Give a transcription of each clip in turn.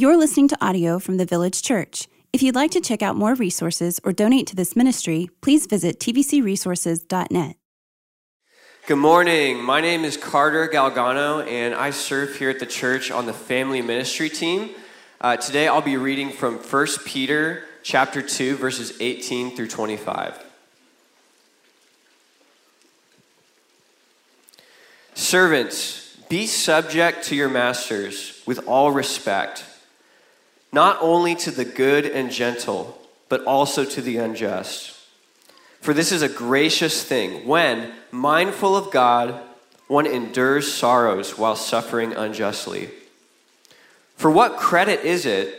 You're listening to audio from The Village Church. If you'd like to check out more resources or donate to this ministry, please visit tvcresources.net. Good morning. My name is Carter Galgano, and I serve here at the church on the family ministry team. Today I'll be reading from 1 Peter chapter 2, verses 18 through 25. Servants, be subject to your masters with all respect, not only to the good and gentle, but also to the unjust. For this is a gracious thing, when, mindful of God, one endures sorrows while suffering unjustly. For what credit is it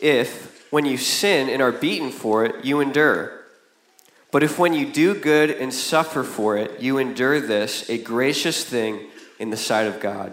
if, when you sin and are beaten for it, you endure? But if when you do good and suffer for it, you endure this, a gracious thing in the sight of God.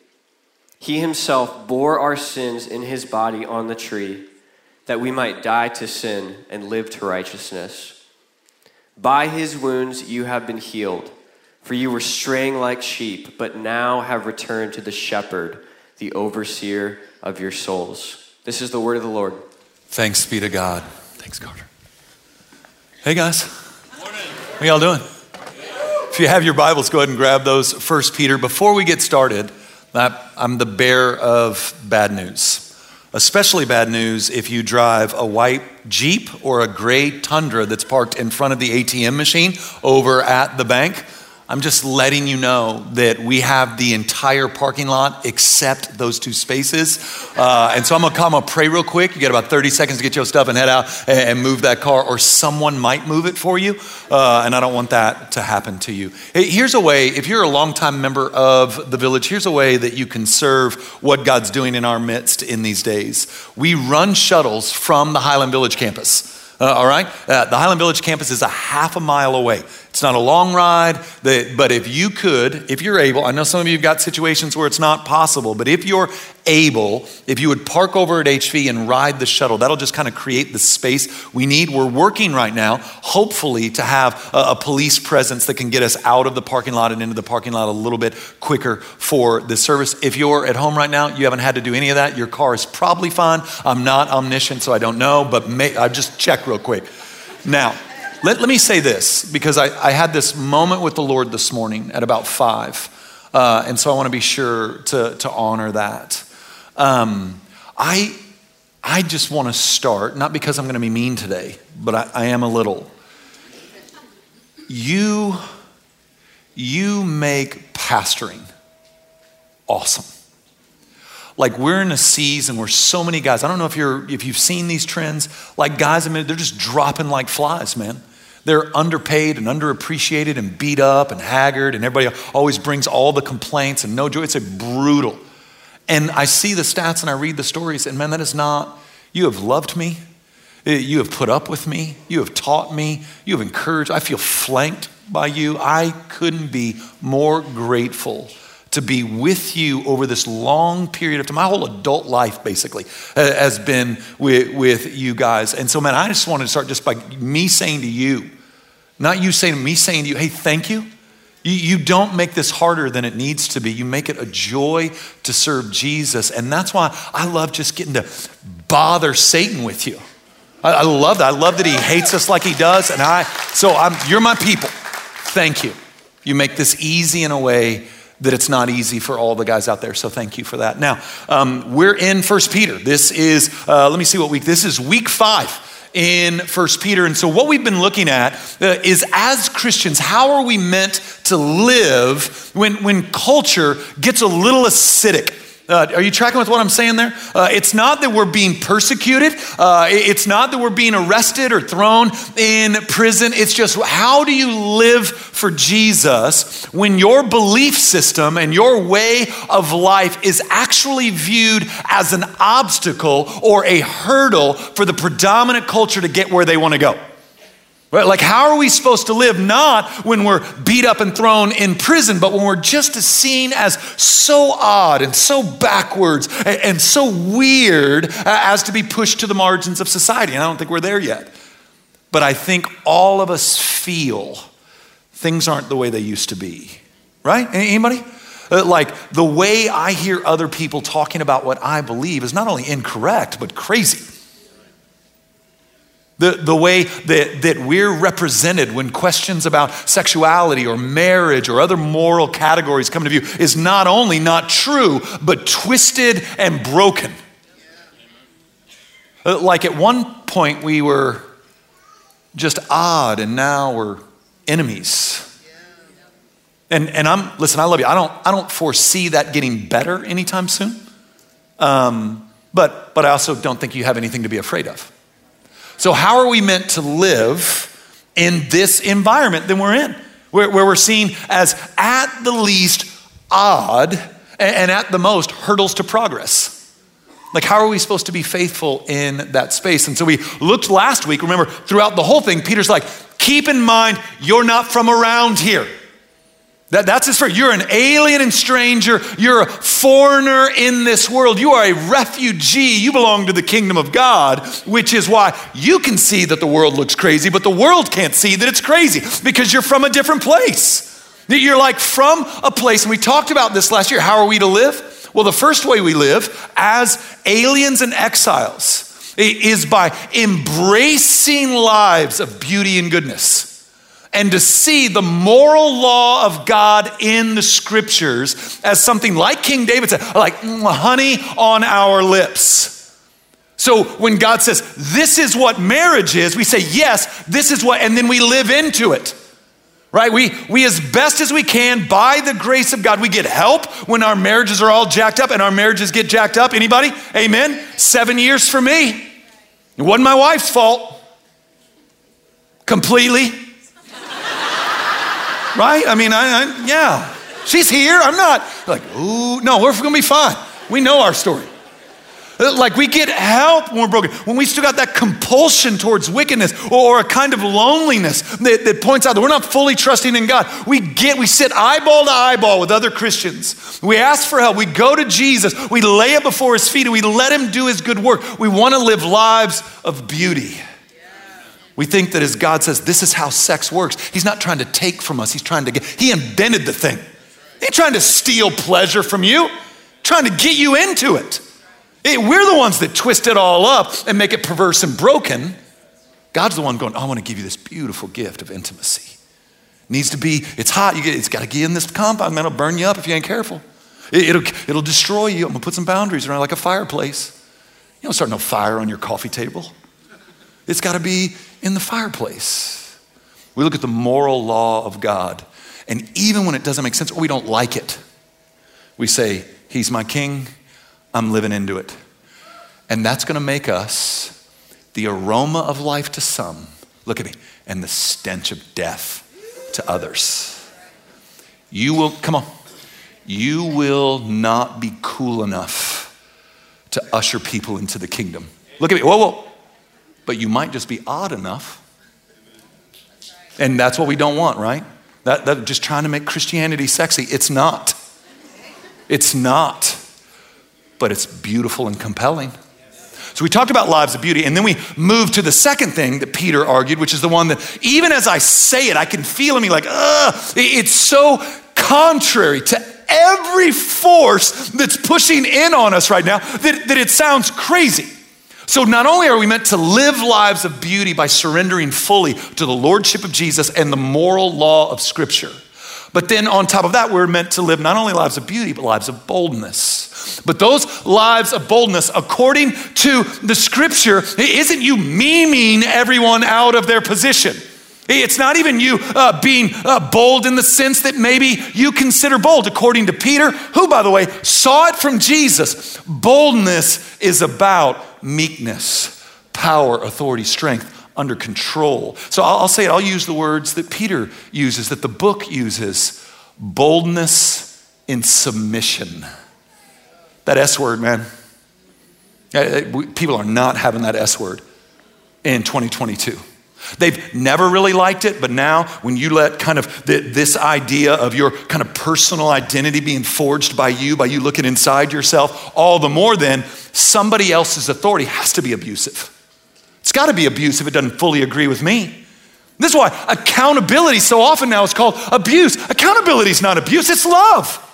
He himself bore our sins in his body on the tree, that we might die to sin and live to righteousness. By his wounds you have been healed, for you were straying like sheep, but now have returned to the shepherd, the overseer of your souls. This is the word of the Lord. Thanks be to God. Thanks, Carter. Hey, guys. Morning. How y'all doing? If you have your Bibles, go ahead and grab those. 1 Peter. Before we get started, I'm the bearer of bad news. Especially bad news if you drive a white Jeep or a gray Tundra that's parked in front of the ATM machine over at the bank. I'm just letting you know that we have the entire parking lot except those two spaces. And so I'm gonna come and pray real quick. You get about 30 seconds to get your stuff and head out and move that car, or someone might move it for you. And I don't want that to happen to you. Here's a way, if you're a longtime member of the Village, here's a way that you can serve what God's doing in our midst in these days. We run shuttles from the Highland Village campus. All right? The Highland Village campus is a half a mile away. It's not a long ride, but if you could, if you're able, I know some of you have got situations where it's not possible, but if you're able, if you would park over at HV and ride the shuttle, that'll just kind of create the space we need. We're working right now, hopefully, to have a police presence that can get us out of the parking lot and into the parking lot a little bit quicker for this service. If you're at home right now, you haven't had to do any of that. Your car is probably fine. I'm not omniscient, so I don't know, but I'll just check real quick. Now, let me say this, because I had this moment with the Lord this morning at about 5, and so I want to be sure to honor that. I just want to start, not because I'm going to be mean today, but I am a little. You make pastoring awesome. Like, we're in a season where so many guys, I don't know if you've seen these trends, like guys, I mean, they're just dropping like flies, man. They're underpaid and underappreciated and beat up and haggard, and everybody always brings all the complaints and no joy. It's a brutal. And I see the stats and I read the stories, and man, that is not, you have loved me. You have put up with me. You have taught me. You have encouraged. I feel flanked by you. I couldn't be more grateful to be with you over this long period of time. My whole adult life, basically, has been with you guys. And so, man, I just wanted to start just by me saying to you, not you saying to me, saying to you, hey, thank you. You don't make this harder than it needs to be. You make it a joy to serve Jesus. And that's why I love just getting to bother Satan with you. I love that. I love that he hates us like he does. And you're my people. Thank you. You make this easy in a way that it's not easy for all the guys out there. So thank you for that. Now, we're in 1 Peter. This is, let me see what week. This is week 5 in 1 Peter. And so what we've been looking at is, as Christians, how are we meant to live when culture gets a little acidic? Are you tracking with what I'm saying there? It's not that we're being persecuted. It's not that we're being arrested or thrown in prison. It's just, how do you live for Jesus when your belief system and your way of life is actually viewed as an obstacle or a hurdle for the predominant culture to get where they want to go? Right? Like, how are we supposed to live? Not when we're beat up and thrown in prison, but when we're just seen as so odd and so backwards and so weird as to be pushed to the margins of society. And I don't think we're there yet. But I think all of us feel things aren't the way they used to be, right? Anybody? Like, the way I hear other people talking about what I believe is not only incorrect, but crazy. The way that we're represented when questions about sexuality or marriage or other moral categories come to view is not only not true, but twisted and broken. Like, at one point we were just odd and now we're enemies. And I'm, listen, I love you. I don't foresee that getting better anytime soon. But I also don't think you have anything to be afraid of. So how are we meant to live in this environment that we're in, where we're seen as at the least odd and at the most hurdles to progress? Like, how are we supposed to be faithful in that space? And so we looked last week, remember, throughout the whole thing, Peter's like, keep in mind, you're not from around here. That's his phrase. You're an alien and stranger. You're a foreigner in this world. You are a refugee. You belong to the kingdom of God, which is why you can see that the world looks crazy, but the world can't see that it's crazy because you're from a different place. You're like from a place, and we talked about this last year. How are we to live? Well, the first way we live as aliens and exiles is by embracing lives of beauty and goodness, and to see the moral law of God in the scriptures as something like King David said, like honey on our lips. So when God says, this is what marriage is, we say, yes, this is what, and then we live into it, right? We as best as we can, by the grace of God, we get help when our marriages are all jacked up, and our marriages get jacked up. Anybody? Amen? 7 years for me. It wasn't my wife's fault. Completely. Right? I mean, I yeah, she's here. I'm not like, ooh, no, we're gonna be fine. We know our story. Like, we get help when we're broken, when we still got that compulsion towards wickedness or a kind of loneliness that points out that we're not fully trusting in God. We sit eyeball to eyeball with other Christians. We ask for help. We go to Jesus. We lay it before his feet and we let him do his good work. We wanna live lives of beauty. We think that as God says, this is how sex works, he's not trying to take from us, he's trying to get, he invented the thing. He ain't trying to steal pleasure from you, trying to get you into it. We're the ones that twist it all up and make it perverse and broken. God's the one going, I want to give you this beautiful gift of intimacy. It needs to be, it's hot, it's got to get in this compound, man, it'll burn you up if you ain't careful. It'll destroy you. I'm going to put some boundaries around, like a fireplace. You don't start no fire on your coffee table. It's got to be in the fireplace. We look at the moral law of God, and even when it doesn't make sense or we don't like it, we say, he's my king, I'm living into it. And that's gonna make us the aroma of life to some, look at me, and the stench of death to others. You will not be cool enough to usher people into the kingdom. Look at me, whoa. But you might just be odd enough. And that's what we don't want, right? That just trying to make Christianity sexy. It's not. It's not. But it's beautiful and compelling. So we talked about lives of beauty, and then we moved to the second thing that Peter argued, which is the one that even as I say it, I can feel in me like, it's so contrary to every force that's pushing in on us right now that it sounds crazy. So not only are we meant to live lives of beauty by surrendering fully to the lordship of Jesus and the moral law of Scripture, but then on top of that, we're meant to live not only lives of beauty, but lives of boldness. But those lives of boldness, according to the Scripture, it isn't you memeing everyone out of their position. It's not even you being bold in the sense that maybe you consider bold. According to Peter, who, by the way, saw it from Jesus, boldness is about meekness, power, authority, strength under control. So I'll say it. I'll use the words that Peter uses, that the book uses: boldness in submission. That S word, man. People are not having that S word in 2022. They've never really liked it, but now when you let kind of this idea of your kind of personal identity being forged by you looking inside yourself, all the more then, somebody else's authority has to be abusive. It's got to be abusive. It doesn't fully agree with me. This is why accountability so often now is called abuse. Accountability is not abuse, it's love.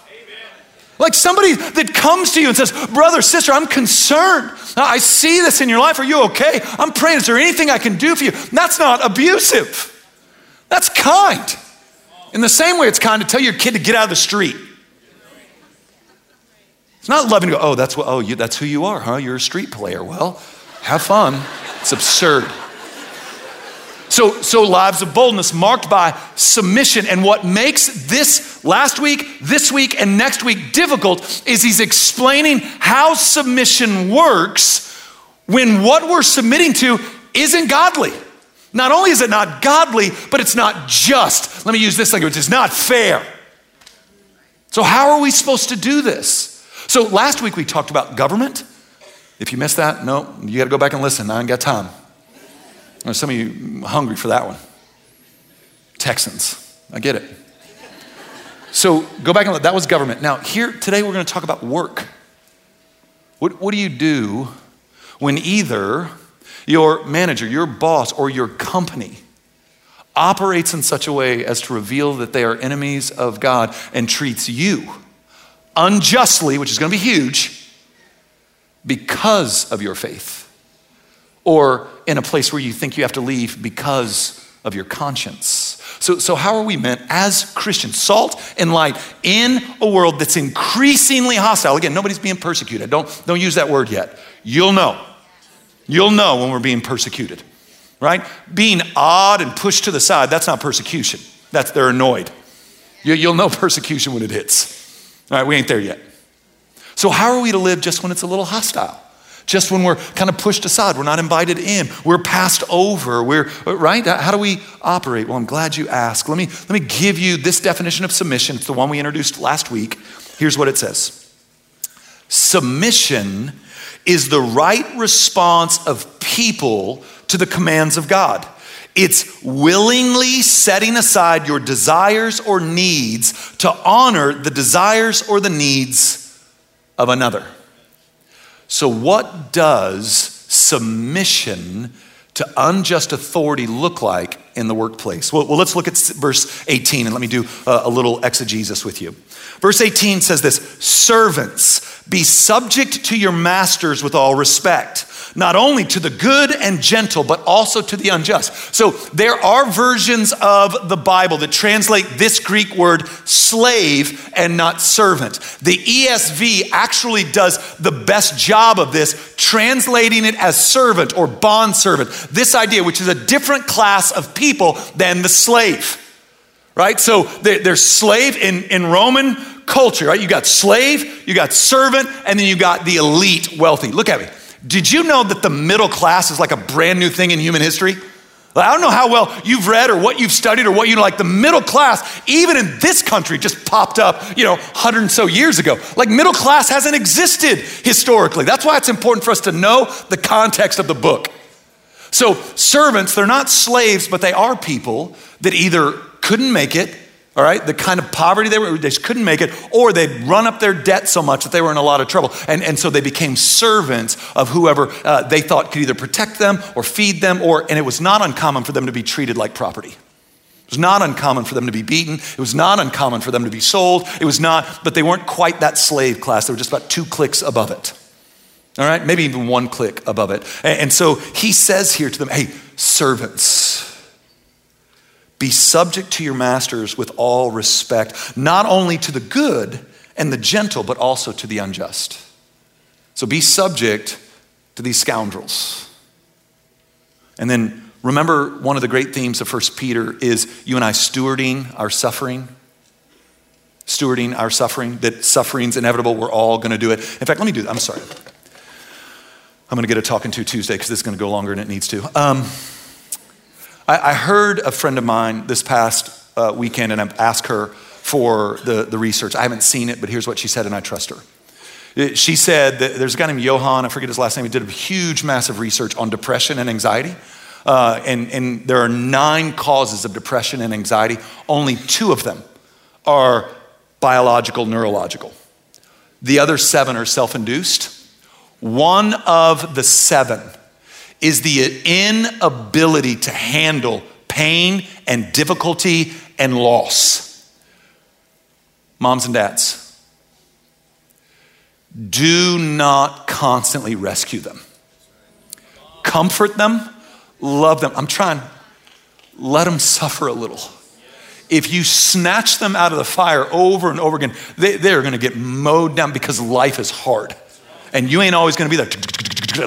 Like somebody that comes to you and says, brother, sister, I'm concerned. I see this in your life. Are you okay? I'm praying. Is there anything I can do for you? That's not abusive. That's kind. In the same way it's kind to tell your kid to get out of the street. It's not loving to go, that's who you are, huh? You're a street player. Well, have fun. It's absurd. So lives of boldness marked by submission. And what makes this last week, this week, and next week difficult is he's explaining how submission works when what we're submitting to isn't godly. Not only is it not godly, but it's not just. Let me use this language. It's not fair. So how are we supposed to do this? So last week we talked about government. If you missed that, no, you got to go back and listen. I ain't got time. Some of you hungry for that one. Texans, I get it. So go back and look, that was government. Now here, today we're gonna talk about work. What do you do when either your manager, your boss, or your company operates in such a way as to reveal that they are enemies of God and treats you unjustly, which is gonna be huge, because of your faith? Or in a place where you think you have to leave because of your conscience. So how are we meant as Christians, salt and light in a world that's increasingly hostile? Again, nobody's being persecuted. Don't use that word yet. You'll know when we're being persecuted, right? Being odd and pushed to the side, that's not persecution. They're annoyed. You'll know persecution when it hits. All right, we ain't there yet. So how are we to live just when it's a little hostile? Just when we're kind of pushed aside, we're not invited in, we're passed over, right? How do we operate? Well, I'm glad you asked. Let me give you this definition of submission. It's the one we introduced last week. Here's what it says. Submission is the right response of people to the commands of God. It's willingly setting aside your desires or needs to honor the desires or the needs of another. So what does submission to unjust authority look like in the workplace? Well, let's look at verse 18 and let me do a little exegesis with you. Verse 18 says this: servants, be subject to your masters with all respect, not only to the good and gentle, but also to the unjust. So there are versions of the Bible that translate this Greek word slave and not servant. The ESV actually does the best job of this, translating it as servant or bondservant. This idea, which is a different class of people than the slave, right? So they're slave in Roman culture, right? You got slave, you got servant, and then you got the elite wealthy. Look at me. Did you know that the middle class is like a brand new thing in human history? I don't know how well you've read or what you've studied or what you know, like the middle class, even in this country, just popped up, 100 and so years ago. Like middle class hasn't existed historically. That's why it's important for us to know the context of the book. So servants, they're not slaves, but they are people that either couldn't make it, all right, the kind of poverty they couldn't make it, or they'd run up their debt so much that they were in a lot of trouble. And so they became servants of whoever they thought could either protect them or feed them, and it was not uncommon for them to be treated like property. It was not uncommon for them to be beaten. It was not uncommon for them to be sold. But they weren't quite that slave class. They were just about 2 clicks above it. All right, maybe even 1 click above it. And so he says here to them, hey, servants, be subject to your masters with all respect, not only to the good and the gentle, but also to the unjust. So be subject to these scoundrels. And then Remember, one of the great themes of 1 Peter is you and I stewarding our suffering, that suffering's inevitable, we're all gonna do it. In fact, let me do that, I'm sorry. I'm gonna get a talking to Tuesday because this is gonna go longer than it needs to. I heard a friend of mine this past weekend, and I asked her for the research. I haven't seen it, but here's what she said, and I trust her. She said that there's a guy named Johan, I forget his last name, he did a huge, massive research on depression and anxiety. And there are 9 causes of depression and anxiety. Only 2 of them are biological, neurological. The other 7 are self-induced. One of the 7 is the inability to handle pain and difficulty and loss. Moms and dads, do not constantly rescue them. Comfort them, love them. I'm trying, let them suffer a little. If you snatch them out of the fire over and over again, they're gonna get mowed down because life is hard. And you ain't always gonna be there,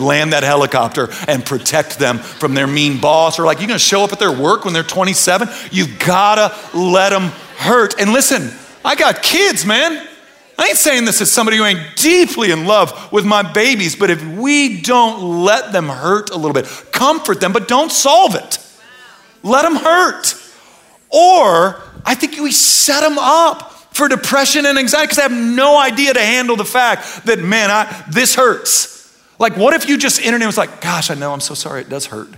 land that helicopter and protect them from their mean boss, or like you're gonna show up at their work when they're 27. You've gotta let them hurt. And listen, I got kids, man. I ain't saying this as somebody who ain't deeply in love with my babies, but if we don't let them hurt a little bit, comfort them, but don't solve it. Wow. Let them hurt. Or I think we set them up for depression and anxiety because they have no idea to handle the fact that, man, this hurts. Like, what if you just entered in and was like, gosh, I know, I'm so sorry, it does hurt.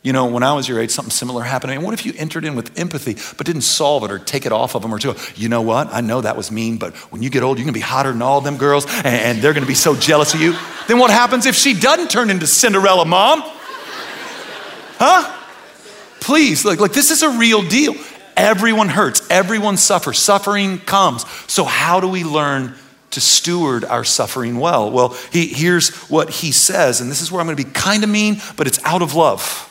You know, when I was your age, something similar happened. I mean, what if you entered in with empathy, but didn't solve it or take it off of them or do it? You know what? I know that was mean, but when you get old, you're gonna be hotter than all them girls and they're gonna be so jealous of you. Then what happens if she doesn't turn into Cinderella, Mom? Huh? Please, look, this is a real deal. Everyone hurts, everyone suffers, suffering comes. So how do we learn to steward our suffering well? Well, here's what he says, and this is where I'm gonna be kinda mean, but it's out of love.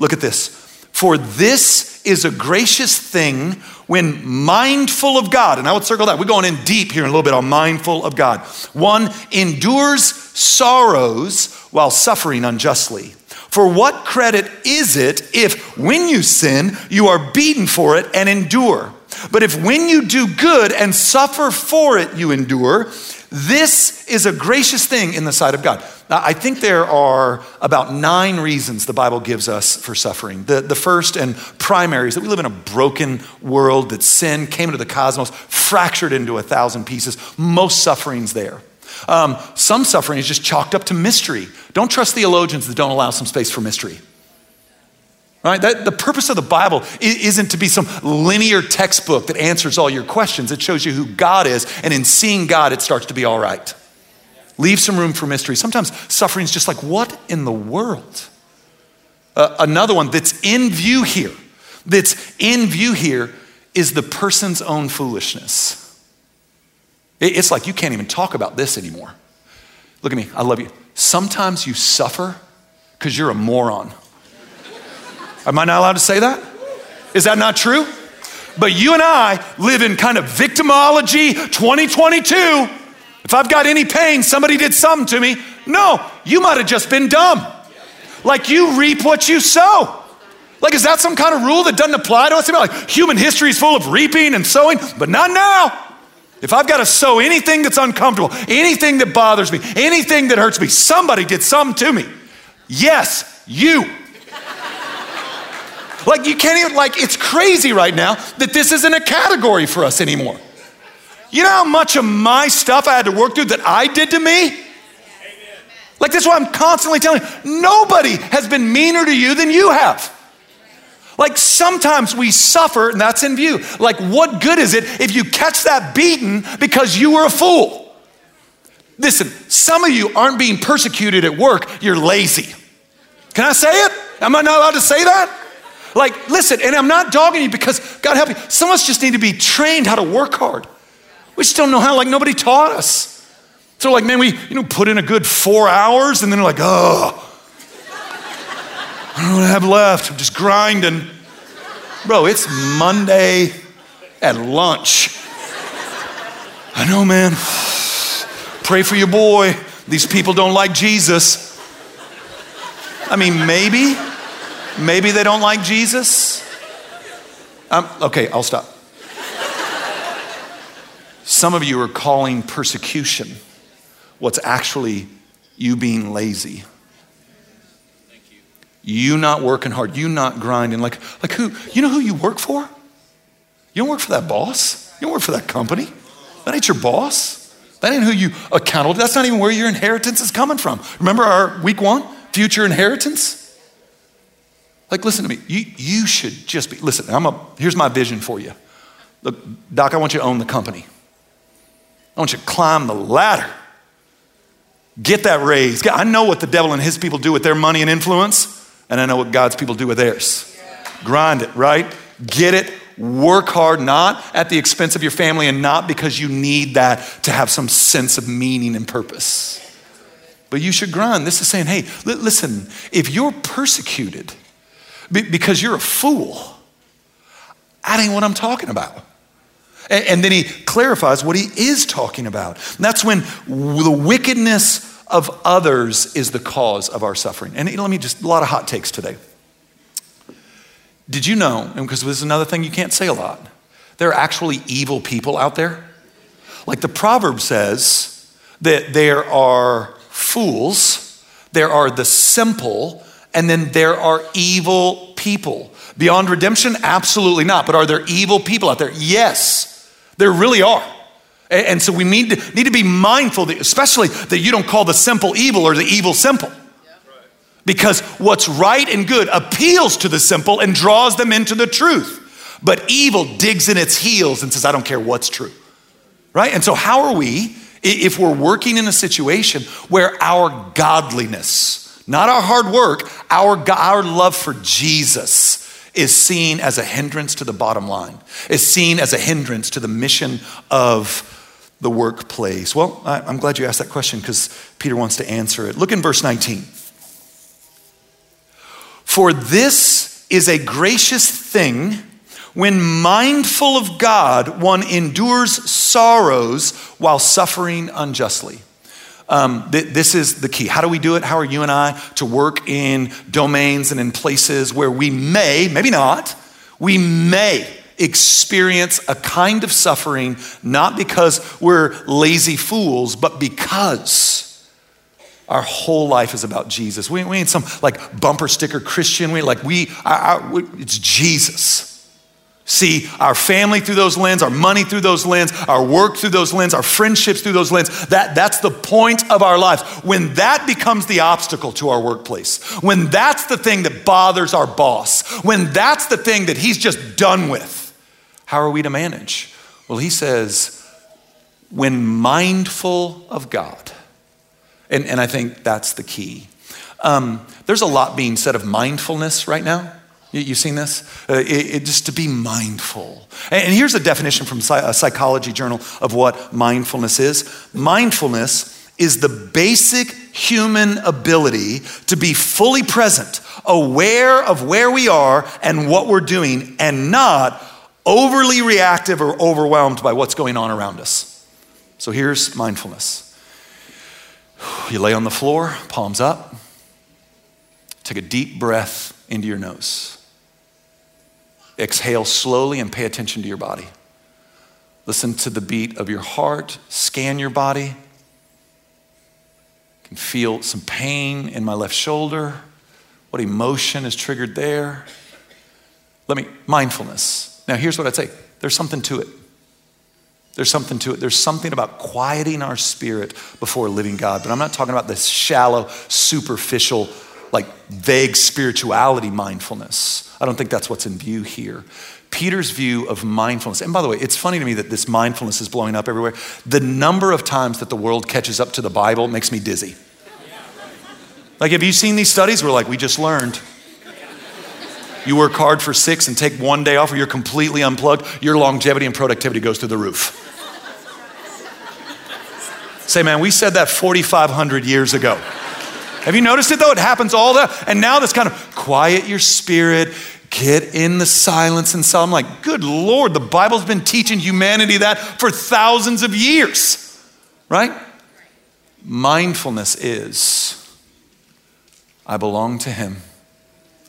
Look at this. For this is a gracious thing when mindful of God, and I would circle that. We're going in deep here in a little bit on mindful of God. One endures sorrows while suffering unjustly. For what credit is it if when you sin, you are beaten for it and endure? But if when you do good and suffer for it, you endure, this is a gracious thing in the sight of God. Now, I think there are about 9 reasons the Bible gives us for suffering. The first and primary is that we live in a broken world, that sin came into the cosmos, fractured into 1,000 pieces. Most suffering's there. Some suffering is just chalked up to mystery. Don't trust theologians that don't allow some space for mystery. Right? The purpose of the Bible isn't to be some linear textbook that answers all your questions. It shows you who God is, and in seeing God, it starts to be all right. Leave some room for mystery. Sometimes suffering's just like, what in the world? Another one that's in view here is the person's own foolishness. It's like, you can't even talk about this anymore. Look at me, I love you. Sometimes you suffer because you're a moron. Am I not allowed to say that? Is that not true? But you and I live in kind of victimology 2022. If I've got any pain, somebody did something to me. No, you might've just been dumb. Like, you reap what you sow. Like, is that some kind of rule that doesn't apply to us? Like, human history is full of reaping and sowing, but not now. If I've got to sow anything that's uncomfortable, anything that bothers me, anything that hurts me, somebody did something to me. Yes, you. Like, you can't even, like, it's crazy right now that this isn't a category for us anymore. You know how much of my stuff I had to work through that I did to me? Amen. Like, that's why I'm constantly telling you, nobody has been meaner to you than you have. Like, sometimes we suffer, and that's in view. Like, what good is it if you catch that beating because you were a fool? Listen, some of you aren't being persecuted at work, you're lazy. Can I say it? Am I not allowed to say that? Like, listen, and I'm not dogging you because, God help you, some of us just need to be trained how to work hard. We just don't know how, like, nobody taught us. So like, man, we, put in a good 4 hours and then we're like, oh, I don't know what I have left. I'm just grinding. Bro, it's Monday at lunch. I know, man. Pray for your boy. These people don't like Jesus. I mean, maybe. Maybe they don't like Jesus. Okay, I'll stop. Some of you are calling persecution what's actually you being lazy. You not working hard, you not grinding. Like who? You know who you work for? You don't work for that boss. You don't work for that company. That ain't your boss. That ain't who you accountable to. That's not even where your inheritance is coming from. Remember our week one, future inheritance? Like, listen to me. You should just be, listen, here's my vision for you. Look, Doc, I want you to own the company. I want you to climb the ladder. Get that raise. I know what the devil and his people do with their money and influence, and I know what God's people do with theirs. Grind it, right? Get it. Work hard, not at the expense of your family and not because you need that to have some sense of meaning and purpose. But you should grind. This is saying, hey, listen, if you're persecuted because you're a fool, that ain't what I'm talking about. And then he clarifies what he is talking about. And that's when the wickedness of others is the cause of our suffering. And let me just, a lot of hot takes today. Did you know, and because this is another thing you can't say a lot, there are actually evil people out there. Like the proverb says that there are fools, there are the simple, and then there are evil people. Beyond redemption? Absolutely not. But are there evil people out there? Yes, there really are. And so we need to be mindful, that, especially that you don't call the simple evil or the evil simple. Because what's right and good appeals to the simple and draws them into the truth. But evil digs in its heels and says, I don't care what's true, right? And so how are we, if we're working in a situation where our godliness, not our hard work, our love for Jesus is seen as a hindrance to the bottom line, is seen as a hindrance to the mission of the workplace? Well, I'm glad you asked that question because Peter wants to answer it. Look in verse 19. For this is a gracious thing, when mindful of God, one endures sorrows while suffering unjustly. This is the key. How do we do it? How are you and I to work in domains and in places where we may, maybe not, we may experience a kind of suffering, not because we're lazy fools, but because our whole life is about Jesus. We ain't some like bumper sticker Christian. It's Jesus. See our family through those lens, our money through those lens, our work through those lens, our friendships through those lens. That's the point of our lives. When that becomes the obstacle to our workplace, when that's the thing that bothers our boss, when that's the thing that he's just done with, how are we to manage? Well, he says, when mindful of God. And I think that's the key. There's a lot being said of mindfulness right now. You've seen this? Just to be mindful. And here's a definition from a psychology journal of what mindfulness is. Mindfulness is the basic human ability to be fully present, aware of where we are and what we're doing, and not overly reactive or overwhelmed by what's going on around us. So here's mindfulness. You lay on the floor, palms up. Take a deep breath into your nose. Exhale slowly and pay attention to your body. Listen to the beat of your heart. Scan your body. You can feel some pain in my left shoulder. What emotion is triggered there? Mindfulness. Now here's what I'd say. There's something to it. There's something to it. There's something about quieting our spirit before living God. But I'm not talking about this shallow, superficial, vague spirituality mindfulness. I don't think that's what's in view here. Peter's view of mindfulness, and by the way, it's funny to me that this mindfulness is blowing up everywhere. The number of times that the world catches up to the Bible makes me dizzy. Have you seen these studies where we just learned? You work hard for 6 and take one day off, or you're completely unplugged, your longevity and productivity goes through the roof. Say, man, we said that 4,500 years ago. Have you noticed it though? It happens all the time. And now this kind of quiet your spirit, get in the silence and so. I'm like, good Lord, the Bible's been teaching humanity that for thousands of years, right? Mindfulness is, I belong to him.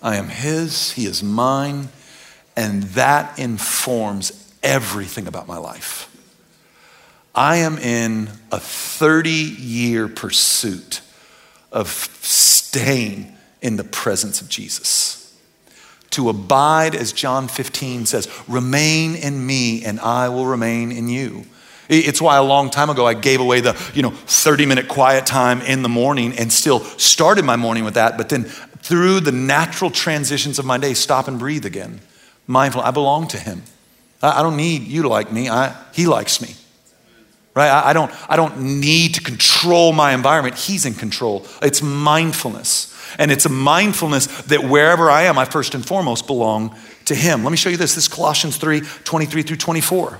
I am his, he is mine, and that informs everything about my life. I am in a 30-year pursuit of staying in the presence of Jesus. To abide, as John 15 says, remain in me and I will remain in you. It's why a long time ago I gave away the 30-minute quiet time in the morning and still started my morning with that, but then through the natural transitions of my day, stop and breathe again. Mindful, I belong to him. I don't need you to like me, he likes me. Right? I don't need to control my environment, he's in control. It's mindfulness. And it's a mindfulness that wherever I am, I first and foremost belong to him. Let me show you this. This is Colossians 3, 23 through 24.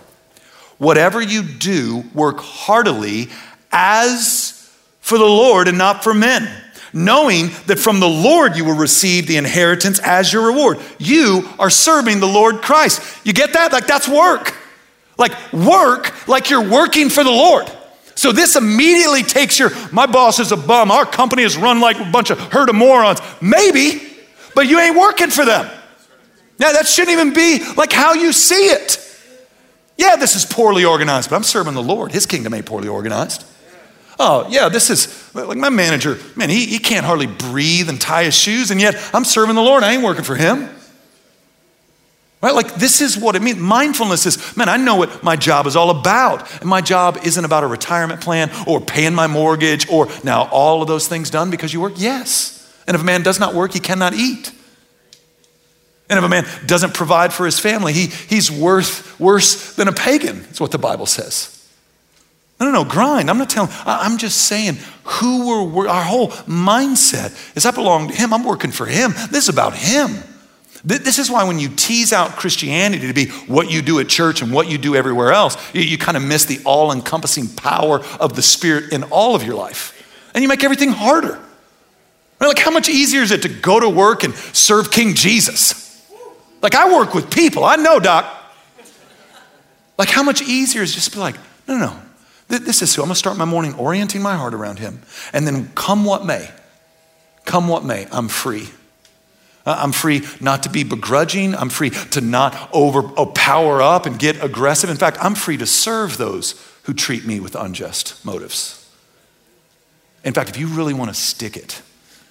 Whatever you do, work heartily as for the Lord and not for men, knowing that from the Lord you will receive the inheritance as your reward. You are serving the Lord Christ. You get that? Like that's work. Like work, like you're working for the Lord. So this immediately takes my boss is a bum, our company is run like a bunch of herd of morons. Maybe, but you ain't working for them. Now that shouldn't even be like how you see it. Yeah, this is poorly organized, but I'm serving the Lord. His kingdom ain't poorly organized. Oh yeah, this is like my manager, man, he can't hardly breathe and tie his shoes, and yet I'm serving the Lord, I ain't working for him. Right? Like this is what it means. Mindfulness is, man, I know what my job is all about. And my job isn't about a retirement plan or paying my mortgage or now all of those things done because you work. Yes. And if a man does not work, he cannot eat. And if a man doesn't provide for his family, he's worse than a pagan. That's what the Bible says. No, grind. I'm not telling, I'm just saying our whole mindset is I belong to him. I'm working for him. This is about him. This is why when you tease out Christianity to be what you do at church and what you do everywhere else, you kind of miss the all-encompassing power of the Spirit in all of your life. And you make everything harder. Like how much easier is it to go to work and serve King Jesus? Like I work with people, I know, Doc. Like how much easier is just be like, no. This is who I'm gonna start my morning orienting my heart around him. And then come what may, I'm free. I'm free not to be begrudging. I'm free to not overpower up and get aggressive. In fact, I'm free to serve those who treat me with unjust motives. In fact, if you really want to stick it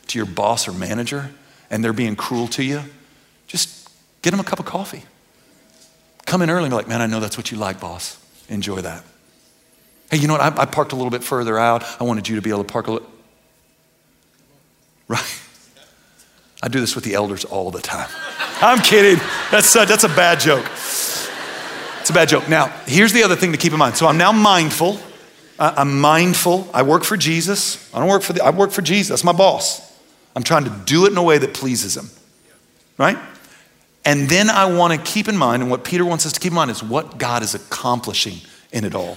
to your boss or manager and they're being cruel to you, just get them a cup of coffee. Come in early and be like, man, I know that's what you like, boss. Enjoy that. Hey, you know what? I parked a little bit further out. I wanted you to be able to park a little. Right? I do this with the elders all the time. I'm kidding. That's a bad joke. It's a bad joke. Now, here's the other thing to keep in mind. So I'm now mindful. I'm mindful. I work for Jesus. I work for Jesus. That's my boss. I'm trying to do it in a way that pleases him. Right? And then I want to keep in mind, and what Peter wants us to keep in mind is what God is accomplishing in it all.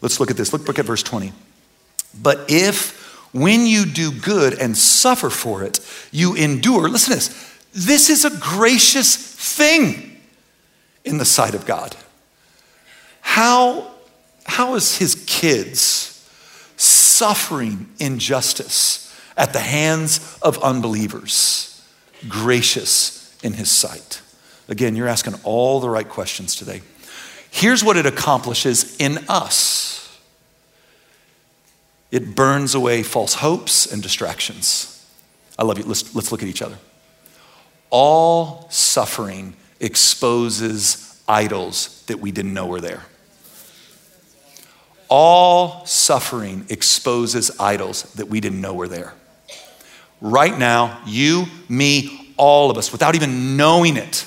Let's look at this. Look at verse 20. But when you do good and suffer for it, you endure. Listen to this. This is a gracious thing in the sight of God. How is his kids suffering injustice at the hands of unbelievers? Gracious in his sight. Again, you're asking all the right questions today. Here's what it accomplishes in us. It burns away false hopes and distractions. I love you. Let's look at each other. All suffering exposes idols that we didn't know were there. All suffering exposes idols that we didn't know were there. Right now, you, me, all of us, without even knowing it,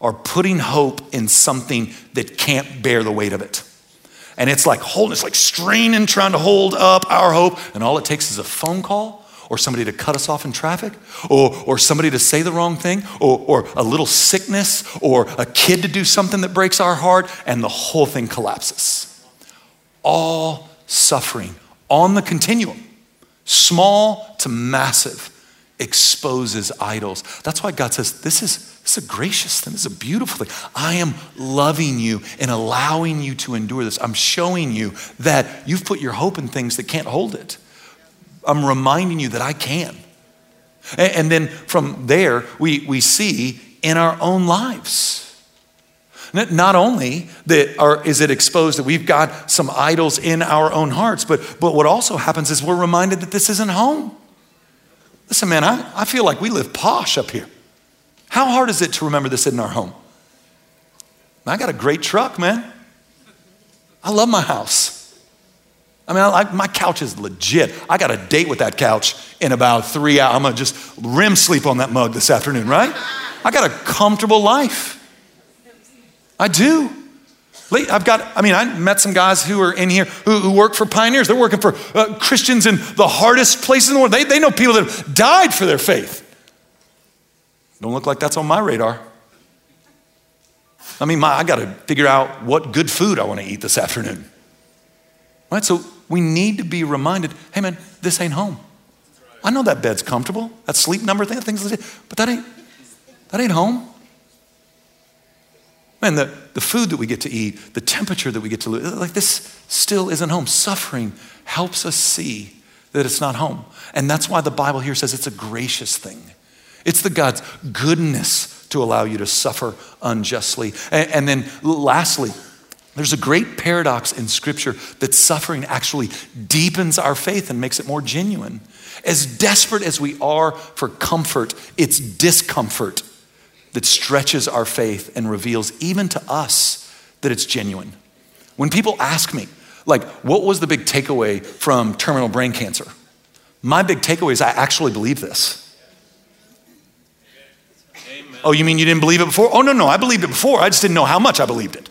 are putting hope in something that can't bear the weight of it. And it's like straining, trying to hold up our hope. And all it takes is a phone call or somebody to cut us off in traffic or somebody to say the wrong thing or a little sickness or a kid to do something that breaks our heart and the whole thing collapses. All suffering on the continuum, small to massive, exposes idols. That's why God says, this is a gracious thing. This is a beautiful thing. I am loving you and allowing you to endure this. I'm showing you that you've put your hope in things that can't hold it. I'm reminding you that I can. And then from there, we see in our own lives. Not only is it exposed that we've got some idols in our own hearts, but what also happens is we're reminded that this isn't home. Listen, man, I feel like we live posh up here. How hard is it to remember this isn't our home? I got a great truck, man. I love my house. I mean, my couch is legit. I got a date with that couch in about 3 hours. I'm gonna just REM sleep on that mug this afternoon, right? I got a comfortable life. I do. I met some guys who are in here who work for Pioneers. They're working for Christians in the hardest places in the world. They know people that have died for their faith. Don't look like that's on my radar. I mean, I got to figure out what good food I want to eat this afternoon. Right? So we need to be reminded, hey man, this ain't home. I know that bed's comfortable, that sleep number thing, things like that, but that ain't home. Man, the food that we get to eat, the temperature that we get to live, like this still isn't home. Suffering helps us see that it's not home. And that's why the Bible here says it's a gracious thing. It's the God's goodness to allow you to suffer unjustly. And then lastly, there's a great paradox in Scripture that suffering actually deepens our faith and makes it more genuine. As desperate as we are for comfort, it's discomfort that stretches our faith and reveals even to us that it's genuine. When people ask me, like, what was the big takeaway from terminal brain cancer? My big takeaway is I actually believe this. Amen. Oh, you mean you didn't believe it before? Oh, no, I believed it before. I just didn't know how much I believed it.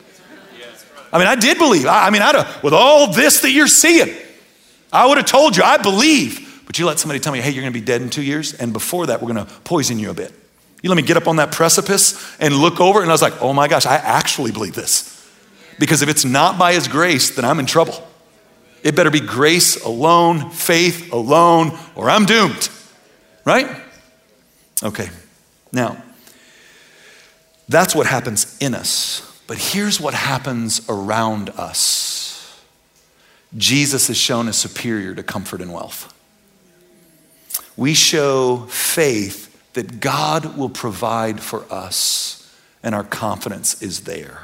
I mean, I did believe. With all this that you're seeing, I would have told you, I believe. But you let somebody tell me, hey, you're gonna be dead in 2 years, and before that, we're gonna poison you a bit. You let me get up on that precipice and look over, and I was like, oh my gosh, I actually believe this. Because if it's not by his grace, then I'm in trouble. It better be grace alone, faith alone, or I'm doomed, right? Okay, now, that's what happens in us. But here's what happens around us. Jesus is shown as superior to comfort and wealth. We show faith that God will provide for us, and our confidence is there.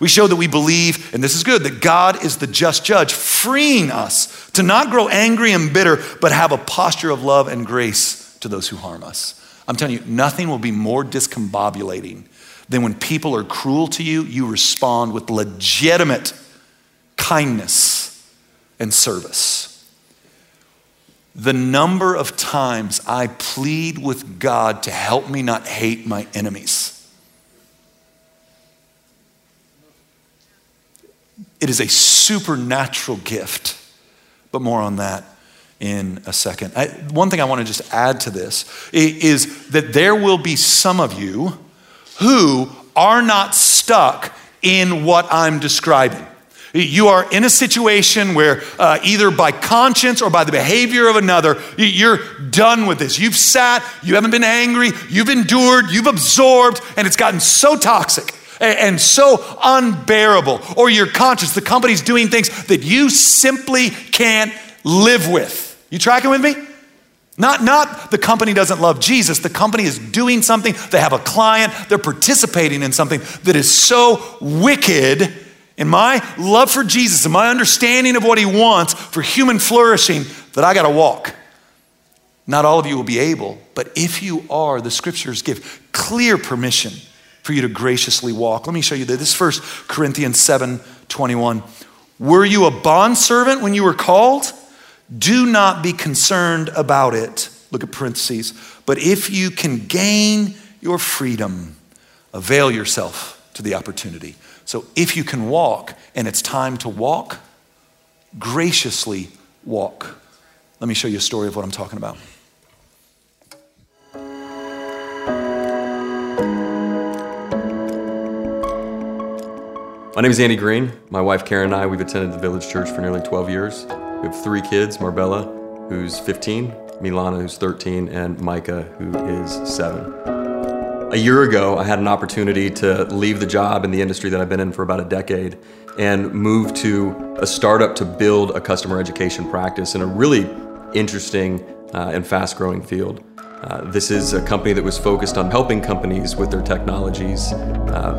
We show that we believe, and this is good, that God is the just judge, freeing us to not grow angry and bitter, but have a posture of love and grace to those who harm us. I'm telling you, nothing will be more discombobulating than when people are cruel to you, you respond with legitimate kindness and service. The number of times I plead with God to help me not hate my enemies. It is a supernatural gift, but more on that in a second. One thing I want to just add to this is that there will be some of you who are not stuck in what I'm describing. You are in a situation where either by conscience or by the behavior of another, you're done with this. You've sat, you haven't been angry, you've endured, you've absorbed, and it's gotten so toxic and so unbearable. Or you're conscious, the company's doing things that you simply can't live with. You tracking with me? Not the company doesn't love Jesus. The company is doing something. They have a client. They're participating in something that is so wicked. And my love for Jesus and my understanding of what he wants for human flourishing, that I got to walk. Not all of you will be able, but if you are, the scriptures give clear permission for you to graciously walk. Let me show you this. 1 Corinthians 7:21. Were you a bondservant when you were called? Do not be concerned about it. Look at parentheses. But if you can gain your freedom, avail yourself to the opportunity. So if you can walk, and it's time to walk, graciously walk. Let me show you a story of what I'm talking about. My name is Andy Green. My wife Karen and I, we've attended the Village Church for nearly 12 years. We have 3 kids, Marbella, who's 15, Milana, who's 13, and Micah, who is 7. A year ago, I had an opportunity to leave the job in the industry that I've been in for about a decade and move to a startup to build a customer education practice in a really interesting and fast-growing field. This is a company that was focused on helping companies with their technologies,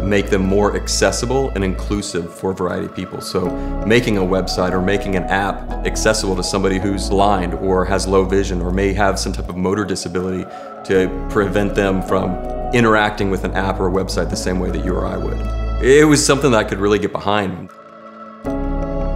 make them more accessible and inclusive for a variety of people. So making a website or making an app accessible to somebody who's blind or has low vision or may have some type of motor disability to prevent them from interacting with an app or a website the same way that you or I would. It was something that I could really get behind.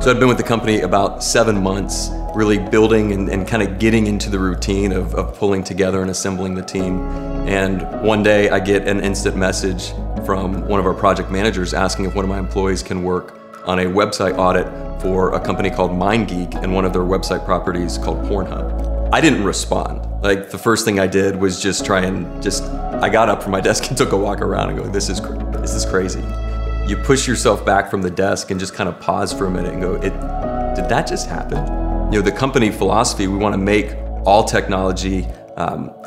So I'd been with the company about 7 months, really building and kind of getting into the routine of pulling together and assembling the team. And one day I get an instant message from one of our project managers asking if one of my employees can work on a website audit for a company called MindGeek and one of their website properties called Pornhub. I didn't respond. Like, the first thing I did was just I got up from my desk and took a walk around and go, this is crazy. You push yourself back from the desk and just kind of pause for a minute and go, did that just happen? You know, the company philosophy, we want to make all technology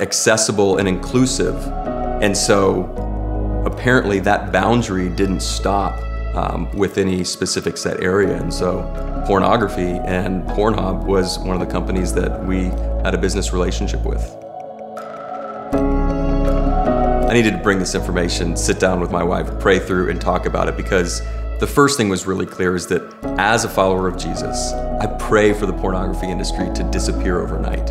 accessible and inclusive. And so apparently that boundary didn't stop with any specific set area. And so pornography and Pornhub was one of the companies that we had a business relationship with. I needed to bring this information, sit down with my wife, pray through and talk about it, because the first thing was really clear is that as a follower of Jesus, I pray for the pornography industry to disappear overnight.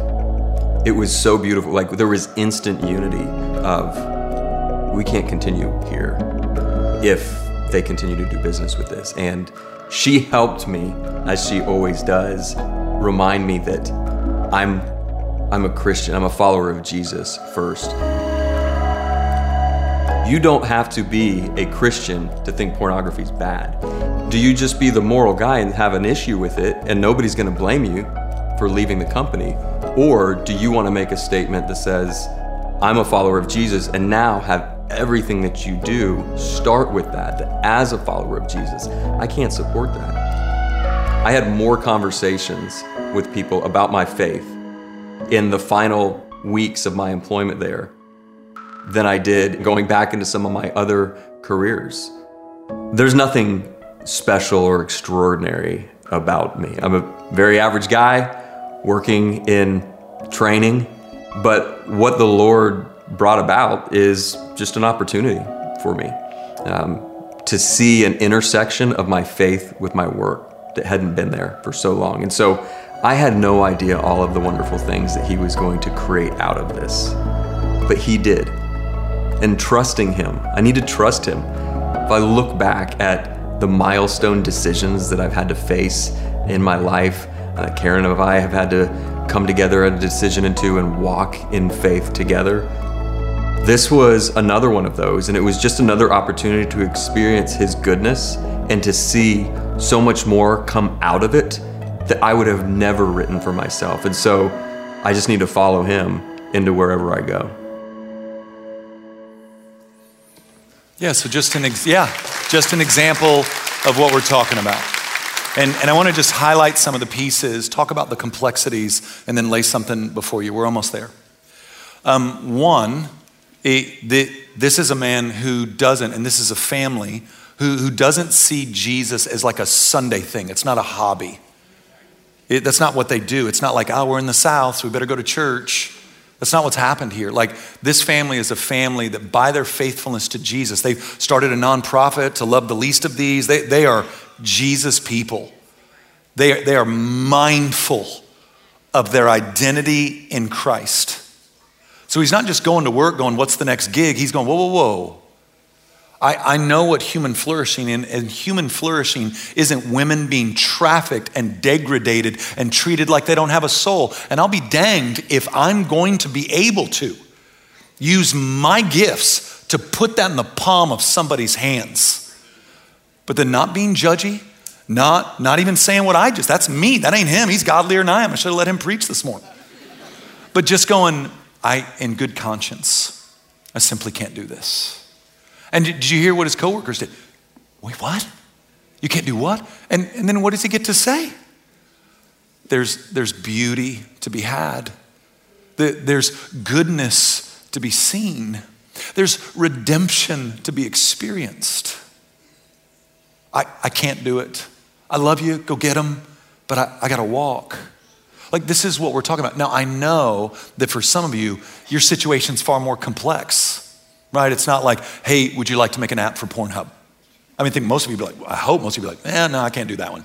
It was so beautiful. Like, there was instant unity of, we can't continue here if they continue to do business with this. And she helped me, as she always does, remind me that I'm a Christian, I'm a follower of Jesus first. You don't have to be a Christian to think pornography is bad. Do you just be the moral guy and have an issue with it and nobody's gonna blame you for leaving the company? Or do you wanna make a statement that says, I'm a follower of Jesus, and now have everything that you do start with that as a follower of Jesus? I can't support that. I had more conversations with people about my faith in the final weeks of my employment there than I did going back into some of my other careers. There's nothing special or extraordinary about me. I'm a very average guy working in training, but what the Lord brought about is just an opportunity for me to see an intersection of my faith with my work that hadn't been there for so long. And so I had no idea all of the wonderful things that He was going to create out of this, but He did. And trusting Him. I need to trust Him. If I look back at the milestone decisions that I've had to face in my life, Karen and I have had to come together at a decision into and walk in faith together. This was another one of those, and it was just another opportunity to experience His goodness and to see so much more come out of it that I would have never written for myself. And so I just need to follow Him into wherever I go. Yeah, so just an example of what we're talking about. And I wanna just highlight some of the pieces, talk about the complexities, and then lay something before you. We're almost there. This is a man who doesn't, and this is a family, who doesn't see Jesus as like a Sunday thing. It's not a hobby. That's not what they do. It's not like, oh, we're in the South, so we better go to church. That's not what's happened here. Like, this family is a family that by their faithfulness to Jesus, they've started a nonprofit to love the least of these. They are Jesus people. They are mindful of their identity in Christ. So he's not just going to work going, what's the next gig? He's going, whoa. I know what human flourishing is, and human flourishing isn't women being trafficked and degraded and treated like they don't have a soul. And I'll be danged if I'm going to be able to use my gifts to put that in the palm of somebody's hands. But then not being judgy, not even saying what I just, that's me, that ain't him, he's godlier than I am. I should have let him preach this morning. But just going, in good conscience, I simply can't do this. And did you hear what his coworkers did? Wait, what? You can't do what? And then what does he get to say? There's beauty to be had. There's goodness to be seen. There's redemption to be experienced. I can't do it. I love you, go get him, but I gotta walk. Like, this is what we're talking about. Now, I know that for some of you, your situation's far more complex, right? It's not like, hey, would you like to make an app for Pornhub? I mean, I think most of you would be like, I hope most of you would be like, no, I can't do that one,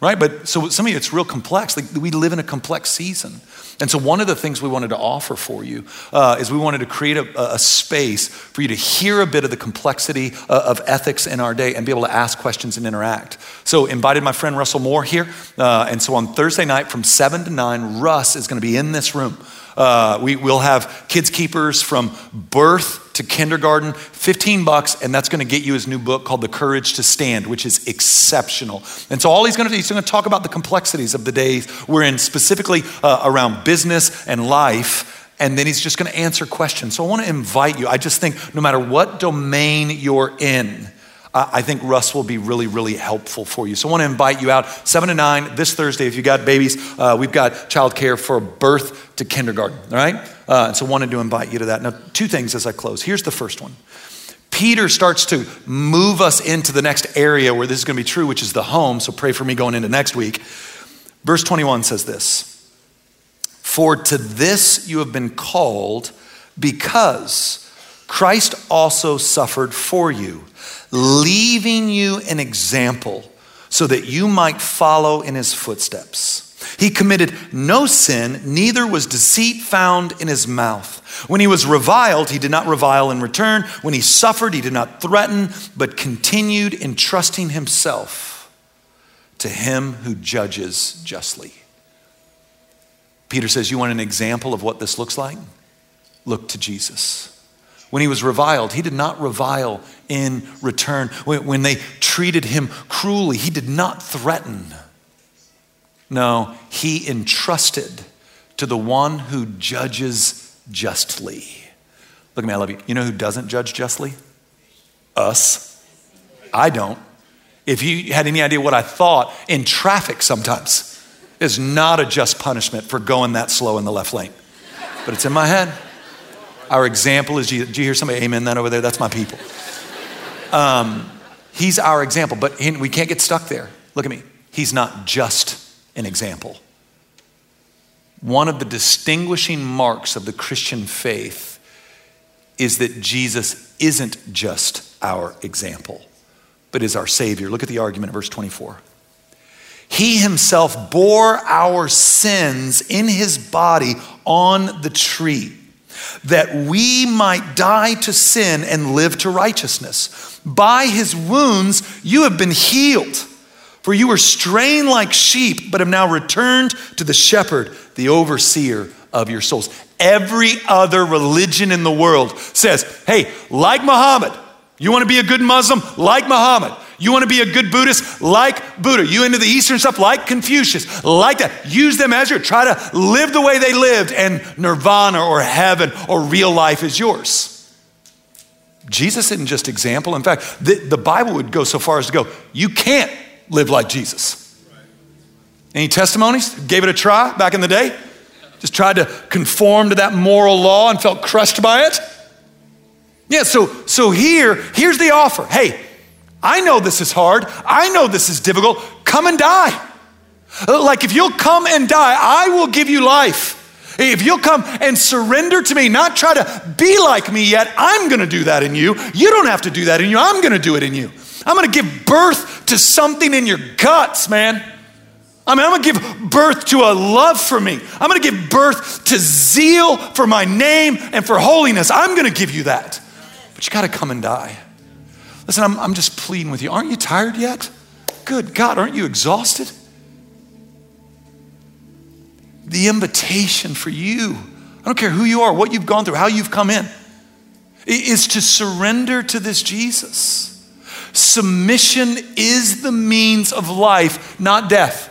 right? But so some of you, it's real complex. Like, we live in a complex season. And so one of the things we wanted to offer for you is we wanted to create a space for you to hear a bit of the complexity of ethics in our day and be able to ask questions and interact. So invited my friend Russell Moore here. And so on Thursday night from 7 to 9, Russ is going to be in this room. We'll have kids keepers from birth to kindergarten, $15, and that's going to get you his new book called The Courage to Stand, which is exceptional. And so all he's going to do, he's going to talk about the complexities of the days we're in, specifically around business and life, and then he's just going to answer questions. So I want to invite you. I just think no matter what domain you're in, I think Russ will be really, really helpful for you. So I want to invite you out 7 to 9 this Thursday. If you got babies, we've got childcare for birth to kindergarten, all right? And so I wanted to invite you to that. Now, two things as I close. Here's the first one. Peter starts to move us into the next area where this is going to be true, which is the home. So pray for me going into next week. Verse 21 says this, "For to this you have been called, because Christ also suffered for you, leaving you an example so that you might follow in his footsteps. He committed no sin, neither was deceit found in his mouth. When he was reviled, he did not revile in return. When he suffered, he did not threaten, but continued entrusting himself to him who judges justly." Peter says, you want an example of what this looks like? Look to Jesus. When he was reviled, he did not revile in return. When they treated him cruelly, he did not threaten. No, he entrusted to the one who judges justly. Look at me, I love you. You know who doesn't judge justly? Us. I don't. If you had any idea what I thought in traffic sometimes, is not a just punishment for going that slow in the left lane. But it's in my head. Our example is Jesus. Do you hear somebody amen that over there? That's my people. He's our example, but we can't get stuck there. Look at me. He's not just an example. One of the distinguishing marks of the Christian faith is that Jesus isn't just our example, but is our Savior. Look at the argument in verse 24. "He himself bore our sins in his body on the tree, that we might die to sin and live to righteousness. By his wounds you have been healed, for you were strained like sheep, but have now returned to the shepherd, the overseer of your souls." Every other religion in the world says, hey, like Muhammad, you want to be a good Muslim? Like Muhammad. You want to be a good Buddhist? Like Buddha. You into the Eastern stuff? Like Confucius. Like that. Use them as your, try to live the way they lived, and nirvana or heaven or real life is yours. Jesus isn't just example. In fact, the Bible would go so far as to go, you can't live like Jesus. Any testimonies? Gave it a try back in the day? Just tried to conform to that moral law and felt crushed by it? Yeah, so here's the offer. Hey, I know this is hard. I know this is difficult. Come and die. Like, if you'll come and die, I will give you life. If you'll come and surrender to me, not try to be like me yet, I'm going to do that in you. You don't have to do that in you. I'm going to do it in you. I'm going to give birth to something in your guts, man. I mean, I'm going to give birth to a love for me. I'm going to give birth to zeal for my name and for holiness. I'm going to give you that. But you got to come and die. Listen, I'm just pleading with you. Aren't you tired yet? Good God, aren't you exhausted? The invitation for you, I don't care who you are, what you've gone through, how you've come in, is to surrender to this Jesus. Submission is the means of life, not death.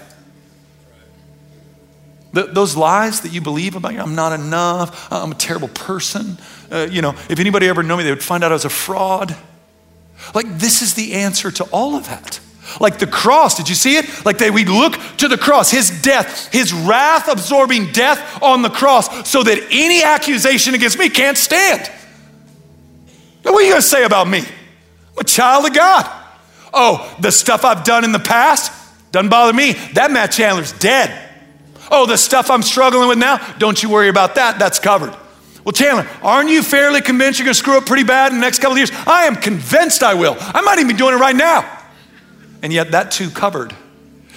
Those lies that you believe about, I'm not enough, I'm a terrible person. If anybody ever knew me, they would find out I was a fraud. Like, this is the answer to all of that. Like, the cross, did you see it? Like, we look to the cross, his death, his wrath absorbing death on the cross, so that any accusation against me can't stand. Now, what are you gonna say about me? I'm a child of God. Oh, the stuff I've done in the past doesn't bother me. That Matt Chandler's dead. Oh, the stuff I'm struggling with now, don't you worry about that, that's covered. Well, Chandler, aren't you fairly convinced you're gonna screw up pretty bad in the next couple of years? I am convinced I will. I might even be doing it right now. And yet that too covered.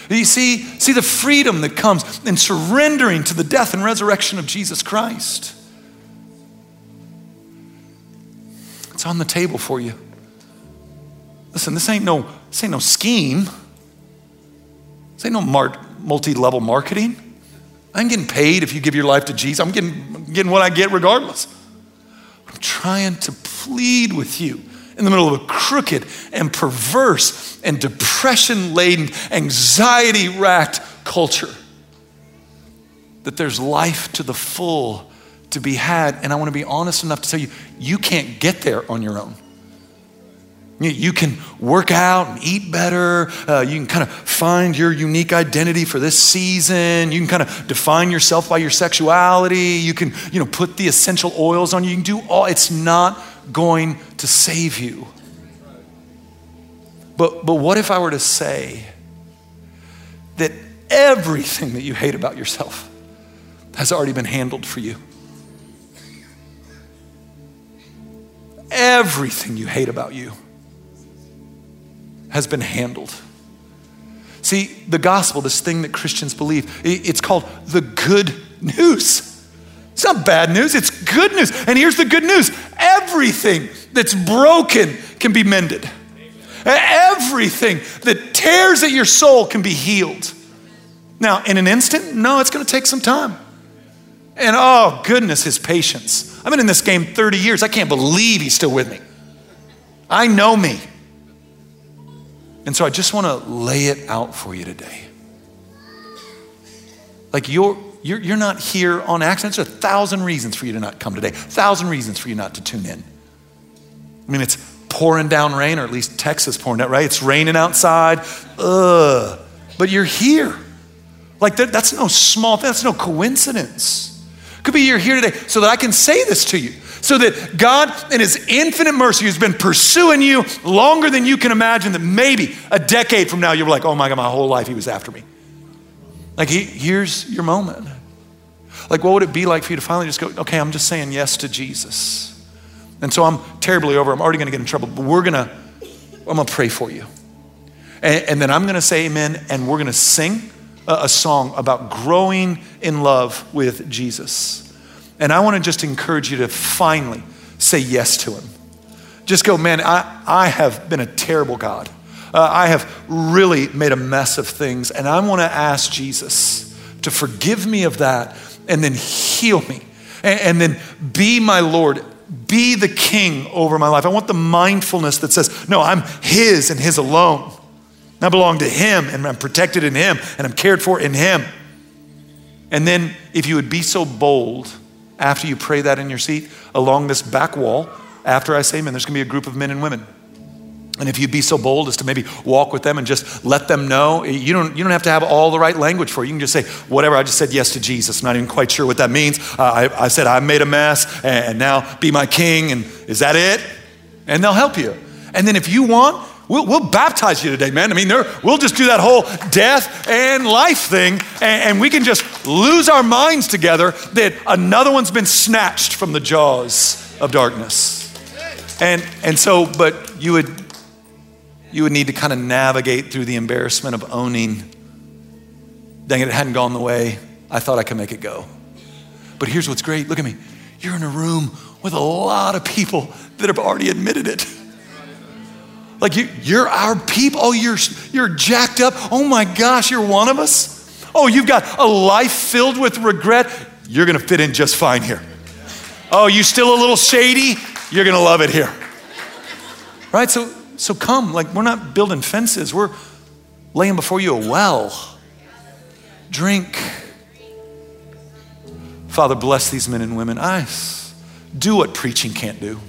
You see the freedom that comes in surrendering to the death and resurrection of Jesus Christ. It's on the table for you. Listen, this ain't no scheme. This ain't no multi-level marketing. I'm getting paid if you give your life to Jesus. I'm getting what I get regardless. I'm trying to plead with you in the middle of a crooked and perverse and depression-laden, anxiety-racked culture, that there's life to the full to be had. And I want to be honest enough to tell you, you can't get there on your own. You can work out and eat better. You can kind of find your unique identity for this season. You can kind of define yourself by your sexuality. You can, put the essential oils on you. You can do all. It's not going to save you. But what if I were to say that everything that you hate about yourself has already been handled for you? Everything you hate about you has been handled. See, the gospel, this thing that Christians believe, it's called the good news. It's not bad news, it's good news. And here's the good news: everything that's broken can be mended. Everything that tears at your soul can be healed. Now, in an instant? No, it's gonna take some time. And oh goodness, his patience. I've been in this game 30 years. I can't believe he's still with me. I know me. And so I just want to lay it out for you today. Like you're not here on accident. There's 1,000 reasons for you to not come today. 1,000 reasons for you not to tune in. I mean, it's pouring down rain, or at least Texas pouring down, right? It's raining outside. Ugh. But you're here. Like that's no small thing. That's no coincidence. Could be you're here today so that I can say this to you, so that God in his infinite mercy has been pursuing you longer than you can imagine, that maybe a decade from now, you're like, oh my God, my whole life he was after me. Like here's your moment. Like what would it be like for you to finally just go, okay, I'm just saying yes to Jesus. And so I'm terribly over, I'm already gonna get in trouble, but I'm gonna pray for you. And then I'm gonna say amen, and we're gonna sing a song about growing in love with Jesus. And I want to just encourage you to finally say yes to him. Just go, man, I have been a terrible God. I have really made a mess of things, and I want to ask Jesus to forgive me of that and then heal me and then be my Lord, be the king over my life. I want the mindfulness that says, no, I'm his and his alone. I belong to him, and I'm protected in him, and I'm cared for in him. And then if you would be so bold, after you pray that in your seat, along this back wall, after I say amen, there's gonna be a group of men and women. And if you'd be so bold as to maybe walk with them and just let them know, you don't have to have all the right language for it. You can just say, whatever, I just said yes to Jesus. I'm not even quite sure what that means. I said, I made a mess, and now be my king, and is that it? And they'll help you. And then if you want, we'll baptize you today, man. I mean, we'll just do that whole death and life thing, and we can just lose our minds together that another one's been snatched from the jaws of darkness. And so, but you would need to kind of navigate through the embarrassment of owning, dang it hadn't gone the way I thought I could make it go. But here's what's great, look at me. You're in a room with a lot of people that have already admitted it. Like you're our people. Oh, you're jacked up. Oh my gosh, you're one of us. Oh, you've got a life filled with regret. You're gonna fit in just fine here. Oh, you still a little shady? You're gonna love it here. Right, so come, like we're not building fences. We're laying before you a well. Drink. Father, bless these men and women. I do what preaching can't do.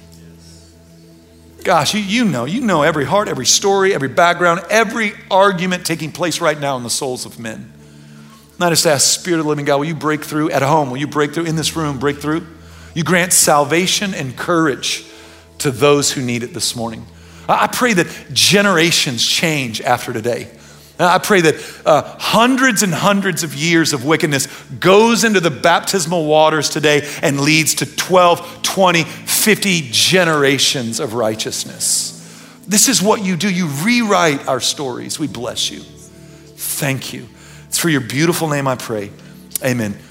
Gosh, you know every heart, every story, every background, every argument taking place right now in the souls of men. And I just ask, Spirit of the living God, will you break through at home? Will you break through in this room, break through? You grant salvation and courage to those who need it this morning. I pray that generations change after today. I pray that hundreds and hundreds of years of wickedness goes into the baptismal waters today and leads to 12, 20, 50 generations of righteousness. This is what you do. You rewrite our stories. We bless you. Thank you. It's for your beautiful name I pray. Amen.